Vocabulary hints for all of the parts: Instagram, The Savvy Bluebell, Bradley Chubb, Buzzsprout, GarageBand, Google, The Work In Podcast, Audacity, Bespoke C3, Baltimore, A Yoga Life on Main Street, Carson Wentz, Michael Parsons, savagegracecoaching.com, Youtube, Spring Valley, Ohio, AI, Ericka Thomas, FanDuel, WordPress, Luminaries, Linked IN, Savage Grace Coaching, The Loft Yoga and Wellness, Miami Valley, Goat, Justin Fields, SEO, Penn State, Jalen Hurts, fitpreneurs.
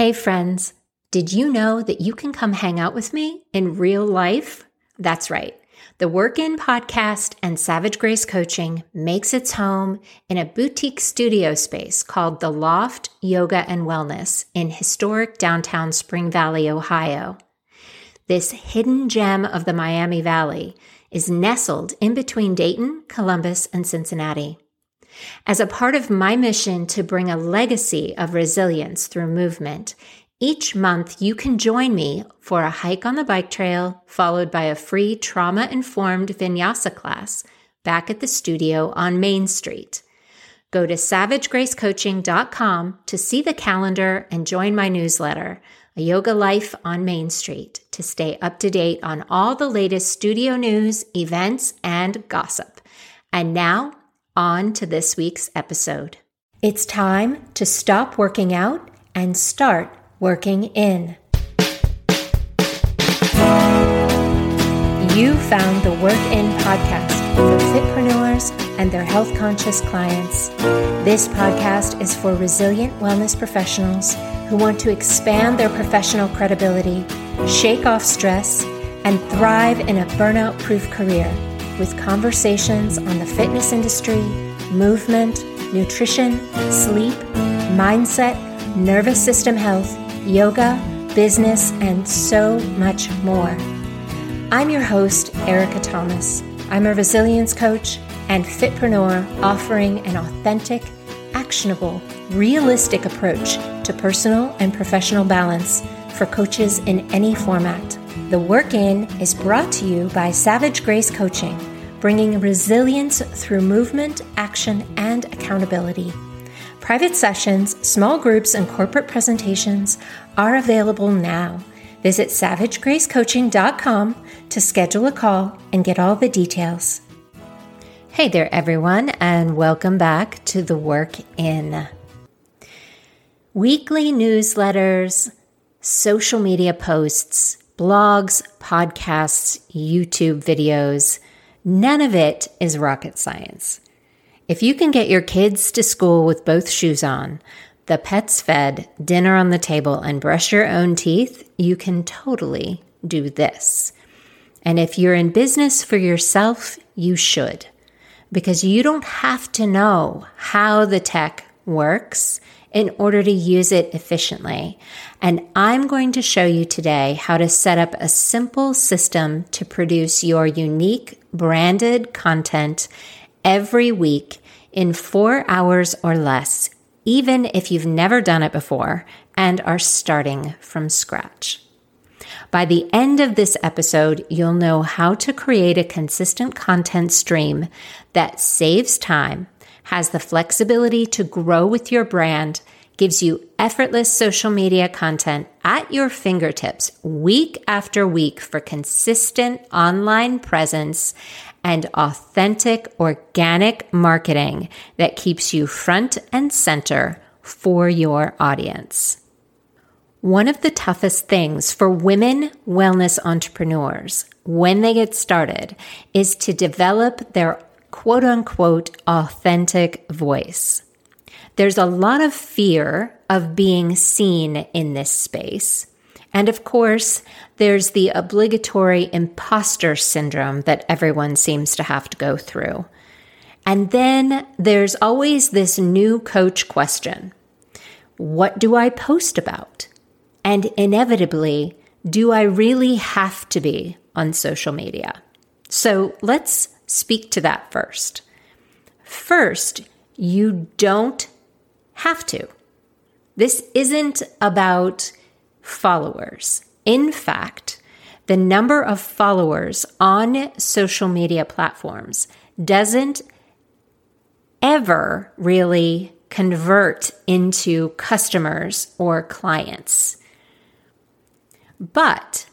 Hey friends, did you know that you can come hang out with me in real life? That's right. The Work In Podcast and Savage Grace Coaching makes its home in a boutique studio space called The Loft Yoga and Wellness in historic downtown Spring Valley, Ohio. This hidden gem of the Miami Valley is nestled in between Dayton, Columbus, and Cincinnati. As a part of my mission to bring a legacy of resilience through movement, each month you can join me for a hike on the bike trail, followed by a free trauma-informed vinyasa class back at the studio on Main Street. Go to savagegracecoaching.com to see the calendar and join my newsletter, A Yoga Life on Main Street, to stay up to date on all the latest studio news, events, and gossip. And now, on to this week's episode. It's time to stop working out and start working in. You found the Work In Podcast for fitpreneurs and their health-conscious clients. This podcast is for resilient wellness professionals who want to expand their professional credibility, shake off stress, and thrive in a burnout-proof career, with conversations on the fitness industry, movement, nutrition, sleep, mindset, nervous system health, yoga, business, and so much more. I'm your host, Ericka Thomas. I'm a resilience coach and fitpreneur offering an authentic, actionable, realistic approach to personal and professional balance for coaches in any format. The Work In is brought to you by Savage Grace Coaching, bringing resilience through movement, action, and accountability. Private sessions, small groups, and corporate presentations are available now. Visit savagegracecoaching.com to schedule a call and get all the details. Hey there, everyone, and welcome back to The Work In. Weekly newsletters, social media posts, blogs, podcasts, YouTube videos, none of it is rocket science. If you can get your kids to school with both shoes on, the pets fed, dinner on the table, and brush your own teeth, you can totally do this. And if you're in business for yourself, you should, because you don't have to know how the tech works in order to use it efficiently. And I'm going to show you today how to set up a simple system to produce your unique branded content every week in 4 hours or less, even if you've never done it before and are starting from scratch. By the end of this episode, you'll know how to create a consistent content stream that saves time, has the flexibility to grow with your brand, gives you effortless social media content at your fingertips week after week for consistent online presence and authentic organic marketing that keeps you front and center for your audience. One of the toughest things for women wellness entrepreneurs when they get started is to develop their quote-unquote authentic voice. There's a lot of fear of being seen in this space. And of course, there's the obligatory imposter syndrome that everyone seems to have to go through. And then there's always this new coach question. What do I post about? And inevitably, do I really have to be on social media? So let's speak to that first. First, you don't have to. This isn't about followers. In fact, the number of followers on social media platforms doesn't ever really convert into customers or clients. But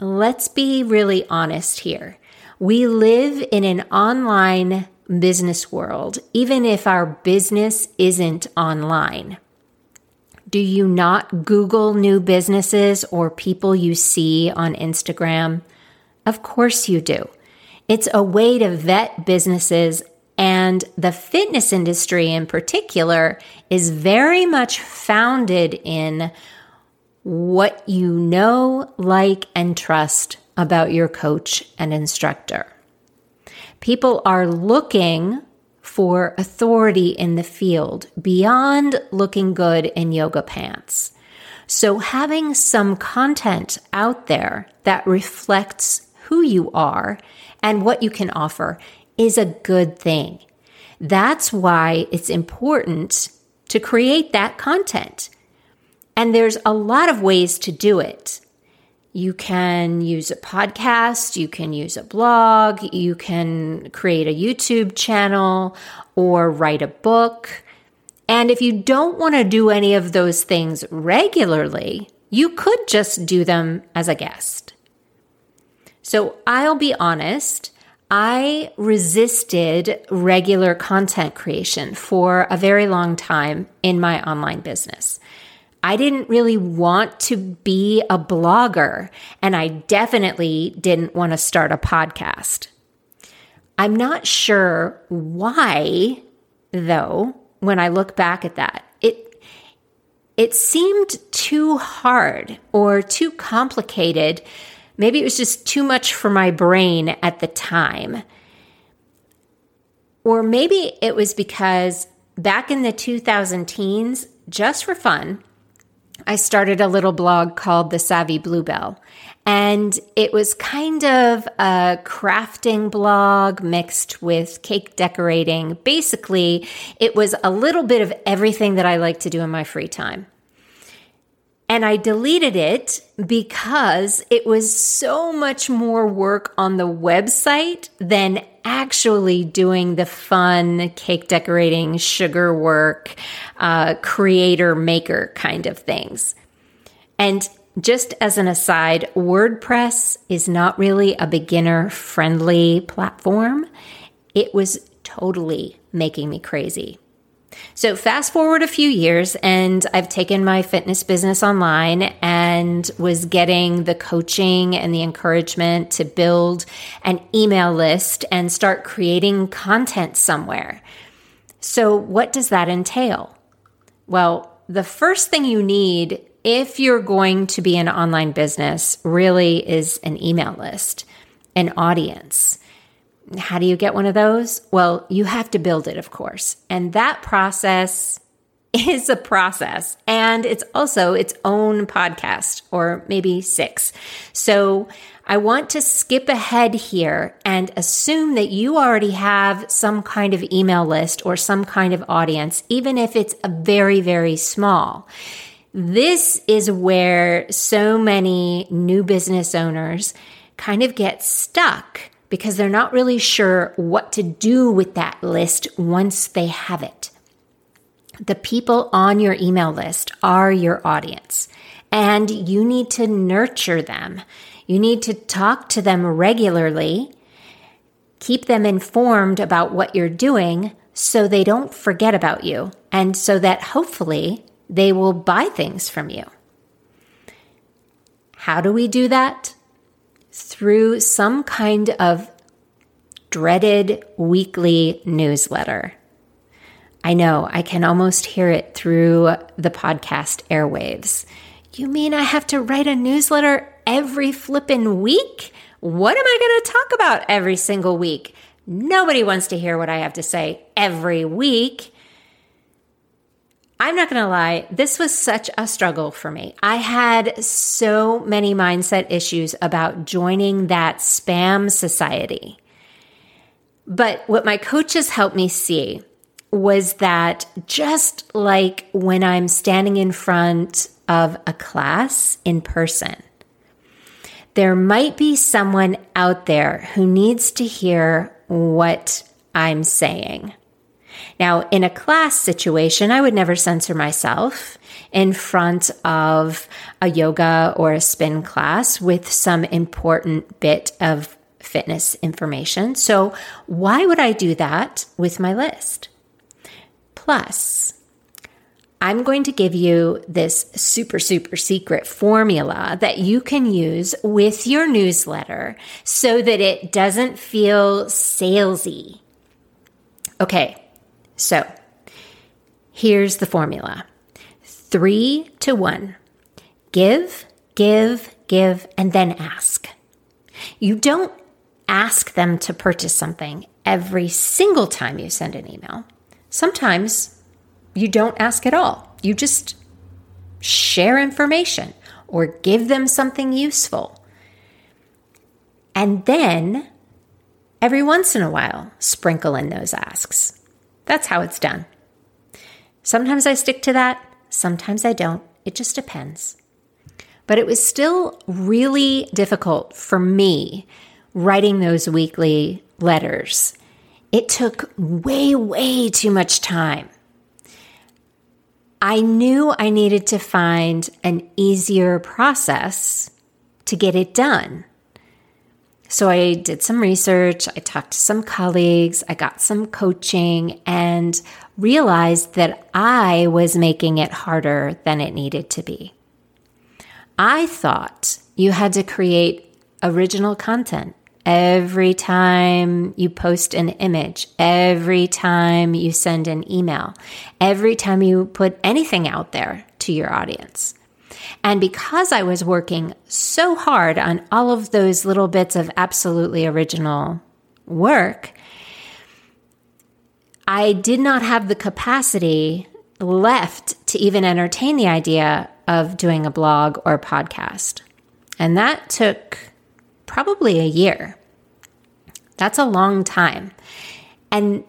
let's be really honest here. We live in an online business world, even if our business isn't online. Do you not Google new businesses or people you see on Instagram? Of course you do. It's a way to vet businesses, and the fitness industry in particular is very much founded in what you know, like, and trust about your coach and instructor. People are looking for authority in the field beyond looking good in yoga pants. So having some content out there that reflects who you are and what you can offer is a good thing. That's why it's important to create that content. And there's a lot of ways to do it. You can use a podcast, you can use a blog, you can create a YouTube channel or write a book. And if you don't want to do any of those things regularly, you could just do them as a guest. So I'll be honest, I resisted regular content creation for a very long time in my online business. I didn't really want to be a blogger, and I definitely didn't want to start a podcast. I'm not sure why, though, when I look back at that. It seemed too hard or too complicated. Maybe it was just too much for my brain at the time. Or maybe it was because back in the 2010s, just for fun, I started a little blog called The Savvy Bluebell, and it was kind of a crafting blog mixed with cake decorating. Basically, it was a little bit of everything that I like to do in my free time. And I deleted it because it was so much more work on the website than actually doing the fun cake decorating, sugar work, creator maker kind of things. And just as an aside, WordPress is not really a beginner-friendly platform. It was totally making me crazy. So fast forward a few years, and I've taken my fitness business online and was getting the coaching and the encouragement to build an email list and start creating content somewhere. So what does that entail? Well, the first thing you need if you're going to be an online business really is an email list, an audience. How do you get one of those? Well, you have to build it, of course. And that process is a process. And it's also its own podcast, or maybe six. So I want to skip ahead here and assume that you already have some kind of email list or some kind of audience, even if it's a very, very small. This is where so many new business owners kind of get stuck, because they're not really sure what to do with that list once they have it. The people on your email list are your audience, and you need to nurture them. You need to talk to them regularly, keep them informed about what you're doing so they don't forget about you, and so that hopefully they will buy things from you. How do we do that? Through some kind of dreaded weekly newsletter. I know, I can almost hear it through the podcast airwaves. You mean I have to write a newsletter every flippin' week? What am I going to talk about every single week? Nobody wants to hear what I have to say every week. I'm not going to lie, this was such a struggle for me. I had so many mindset issues about joining that spam society. But what my coaches helped me see was that just like when I'm standing in front of a class in person, there might be someone out there who needs to hear what I'm saying. Now, in a class situation, I would never censor myself in front of a yoga or a spin class with some important bit of fitness information. So why would I do that with my list? Plus, I'm going to give you this super, super secret formula that you can use with your newsletter so that it doesn't feel salesy. Okay. So here's the formula. 3 to 1. Give, give, give, and then ask. You don't ask them to purchase something every single time you send an email. Sometimes you don't ask at all. You just share information or give them something useful. And then every once in a while, sprinkle in those asks. That's how it's done. Sometimes I stick to that. Sometimes I don't. It just depends. But it was still really difficult for me writing those weekly letters. It took way too much time. I knew I needed to find an easier process to get it done. So I did some research, I talked to some colleagues, I got some coaching, and realized that I was making it harder than it needed to be. I thought you had to create original content every time you post an image, every time you send an email, every time you put anything out there to your audience. And because I was working so hard on all of those little bits of absolutely original work, I did not have the capacity left to even entertain the idea of doing a blog or a podcast. And that took probably a year. That's a long time. And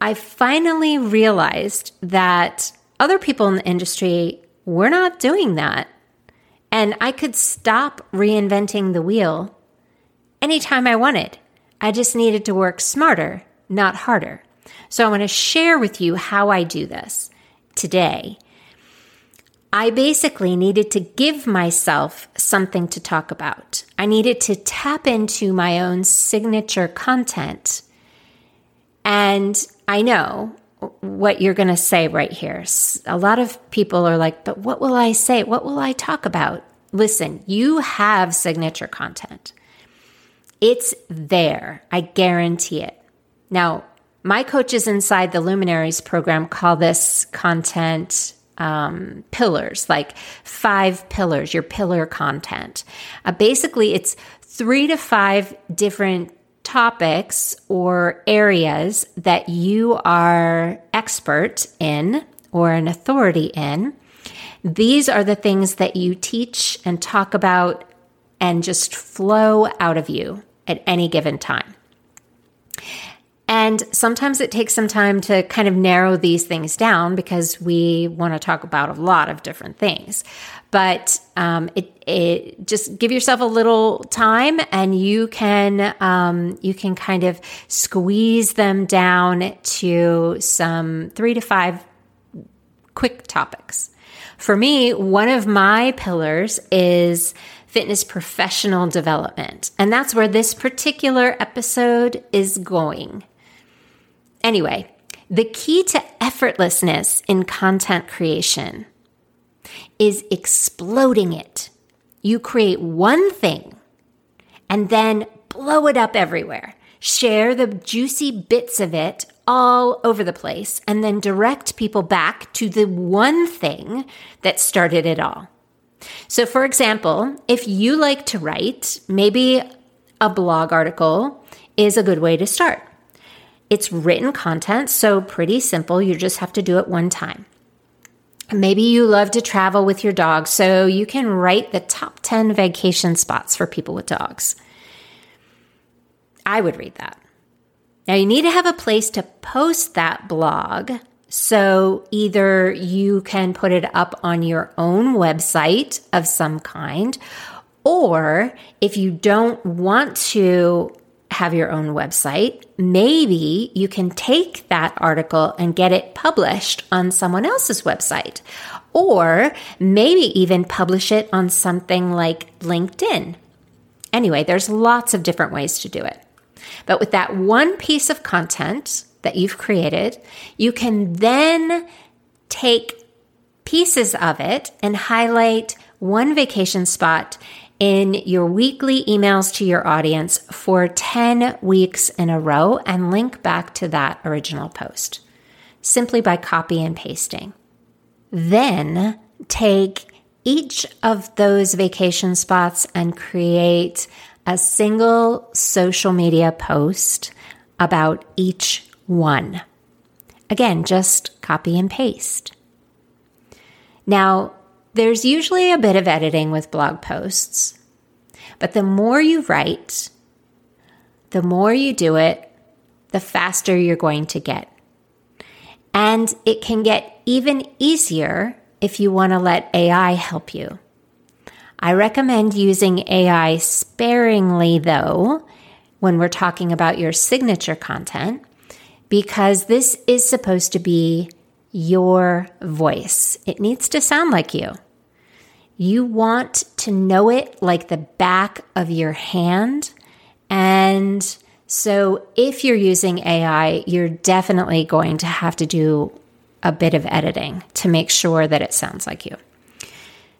I finally realized that other people in the industry were not doing that. And I could stop reinventing the wheel anytime I wanted. I just needed to work smarter, not harder. So I want to share with you how I do this today. I basically needed to give myself something to talk about. I needed to tap into my own signature content. And I know what you're going to say right here. A lot of people are like, but what will I say? What will I talk about? Listen, you have signature content. It's there. I guarantee it. Now, my coaches inside the Luminaries program call this content pillars, like 5 pillars, your pillar content. Basically, it's 3 to 5 different topics or areas that you are expert in or an authority in. These are the things that you teach and talk about and just flow out of you at any given time. And sometimes it takes some time to kind of narrow these things down because we want to talk about a lot of different things. But it just give yourself a little time, and you can kind of squeeze them down to some 3 to 5 quick topics. For me, one of my pillars is fitness professional development, and that's where this particular episode is going. Anyway, the key to effortlessness in content creation is exploding it. You create one thing and then blow it up everywhere. Share the juicy bits of it all over the place and then direct people back to the one thing that started it all. So for example, if you like to write, maybe a blog article is a good way to start. It's written content, so pretty simple. You just have to do it one time. Maybe you love to travel with your dog, so you can write the top 10 vacation spots for people with dogs. I would read that. Now you need to have a place to post that blog. So either you can put it up on your own website of some kind, or if you don't want to have your own website, maybe you can take that article and get it published on someone else's website, or maybe even publish it on something like LinkedIn. Anyway, there's lots of different ways to do it. But with that one piece of content that you've created, you can then take pieces of it and highlight one vacation spot in your weekly emails to your audience for 10 weeks in a row and link back to that original post simply by copy and pasting. Then take each of those vacation spots and create a single social media post about each one. Again, just copy and paste. Now, there's usually a bit of editing with blog posts, but the more you write, the more you do it, the faster you're going to get. And it can get even easier if you want to let AI help you. I recommend using AI sparingly, though, when we're talking about your signature content, because this is supposed to be your voice. It needs to sound like you. You want to know it like the back of your hand. And so if you're using AI, you're definitely going to have to do a bit of editing to make sure that it sounds like you.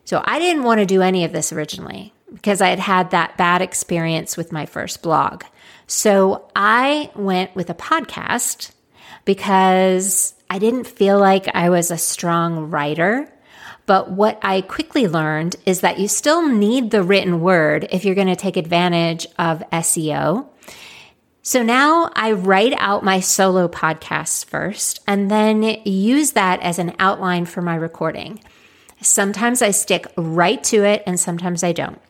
So I didn't want to do any of this originally because I had had that bad experience with my first blog. So I went with a podcast because I didn't feel like I was a strong writer. But what I quickly learned is that you still need the written word if you're going to take advantage of SEO. So now I write out my solo podcasts first and then use that as an outline for my recording. Sometimes I stick right to it and sometimes I don't.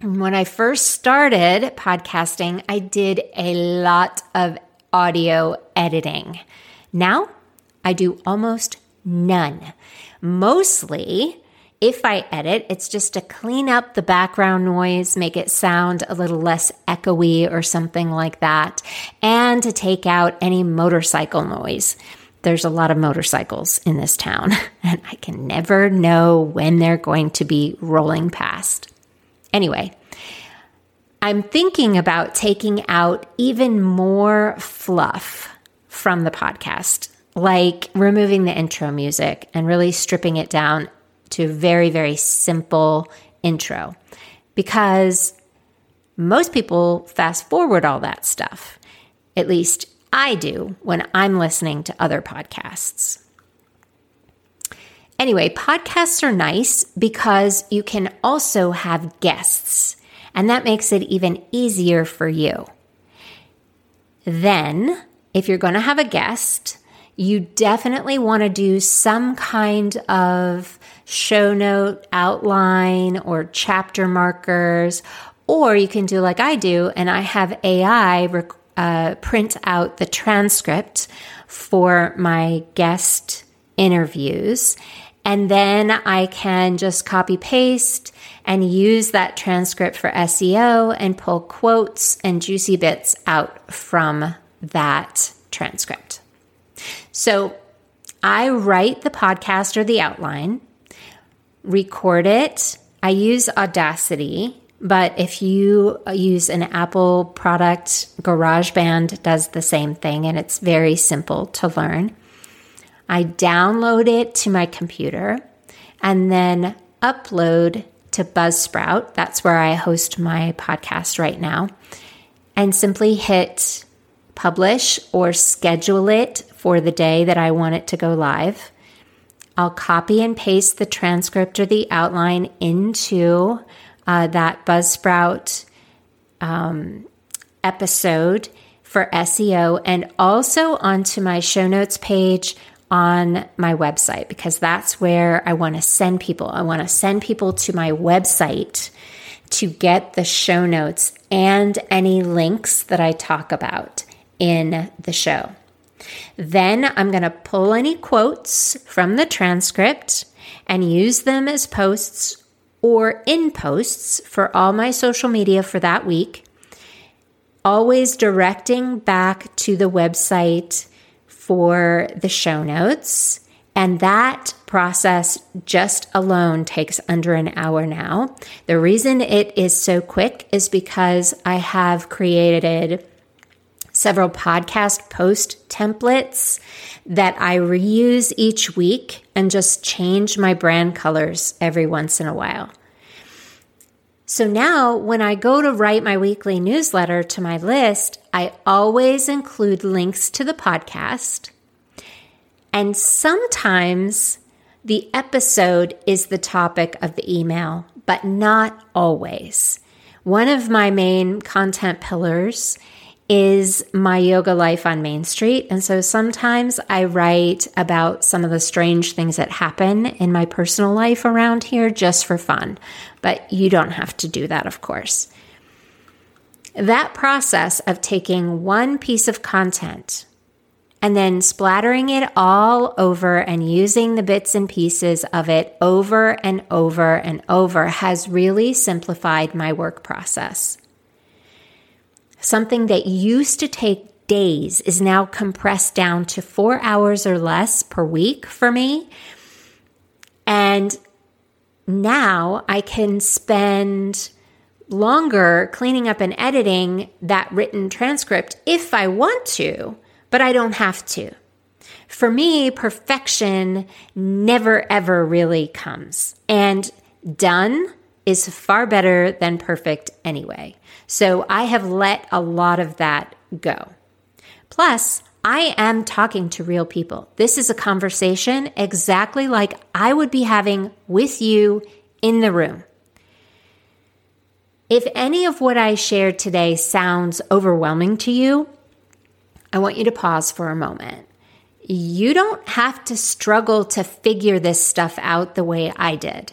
When I first started podcasting, I did a lot of audio editing. Now I do almost none. Mostly, if I edit, it's just to clean up the background noise, make it sound a little less echoey or something like that, and to take out any motorcycle noise. There's a lot of motorcycles in this town, and I can never know when they're going to be rolling past. Anyway, I'm thinking about taking out even more fluff from the podcast, like removing the intro music and really stripping it down to a very, very simple intro, because most people fast forward all that stuff, at least I do when I'm listening to other podcasts. Anyway, podcasts are nice because you can also have guests, and that makes it even easier for you. Then, if you're going to have a guest, you definitely want to do some kind of show note outline or chapter markers, or you can do like I do, and I have AI print out the transcript for my guest interviews, and then I can just copy paste and use that transcript for SEO and pull quotes and juicy bits out from that transcript. So I write the podcast or the outline, record it. I use Audacity. But if you use an Apple product, GarageBand does the same thing, and it's very simple to learn. I download it to my computer and then upload to Buzzsprout. That's where I host my podcast right now. And simply hit publish or schedule it for the day that I want it to go live. I'll copy and paste the transcript or the outline into that Buzzsprout episode for SEO, and also onto my show notes page on my website, because that's where I want to send people. I want to send people to my website to get the show notes and any links that I talk about in the show. Then I'm going to pull any quotes from the transcript and use them as posts or in posts for all my social media for that week, always directing back to the website for the show notes. And that process just alone takes under an hour now. The reason it is so quick is because I have created several podcast post templates that I reuse each week and just change my brand colors every once in a while. So now when I go to write my weekly newsletter to my list, I always include links to the podcast. And sometimes The episode is the topic of the email, but not always. One of my main content pillars is my yoga life on Main Street. And so sometimes I write about some of the strange things that happen in my personal life around here just for fun. But you don't have to do that, of course. That process of taking one piece of content and then splattering it all over and using the bits and pieces of it over and over and over has really simplified my work process. Something that used to take days is now compressed down to 4 hours or less per week for me. And now I can spend longer cleaning up and editing that written transcript if I want to, but I don't have to. For me, perfection never, ever really comes. And done is far better than perfect anyway. So I have let a lot of that go. Plus, I am talking to real people. This is a conversation exactly like I would be having with you in the room. If any of what I shared today sounds overwhelming to you, I want you to pause for a moment. You don't have to struggle to figure this stuff out the way I did.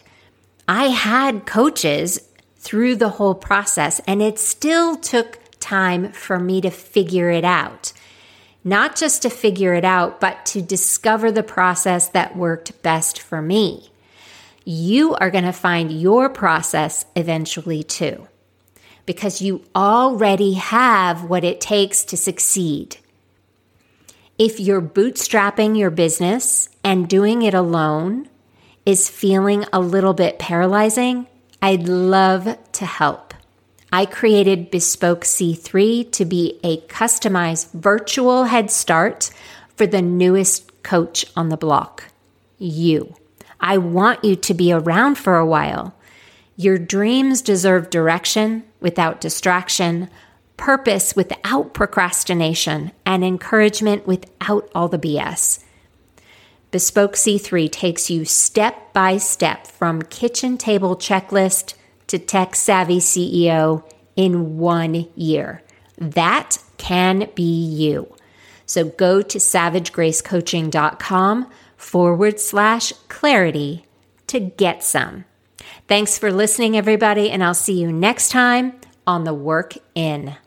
I had coaches through the whole process, and it still took time for me to figure it out. Not just to figure it out, but to discover the process that worked best for me. You are going to find your process eventually too, because you already have what it takes to succeed. If you're bootstrapping your business and doing it alone is feeling a little bit paralyzing, I'd love to help. I created Bespoke C3 to be a customized virtual head start for the newest coach on the block, you. I want you to be around for a while. Your dreams deserve direction without distraction, purpose without procrastination, and encouragement without all the BS. Bespoke C3 takes you step by step from kitchen table checklist to tech-savvy CEO in 1 year. That can be you. So go to savagegracecoaching.com/clarity to get some. Thanks for listening, everybody, and I'll see you next time on The Work In.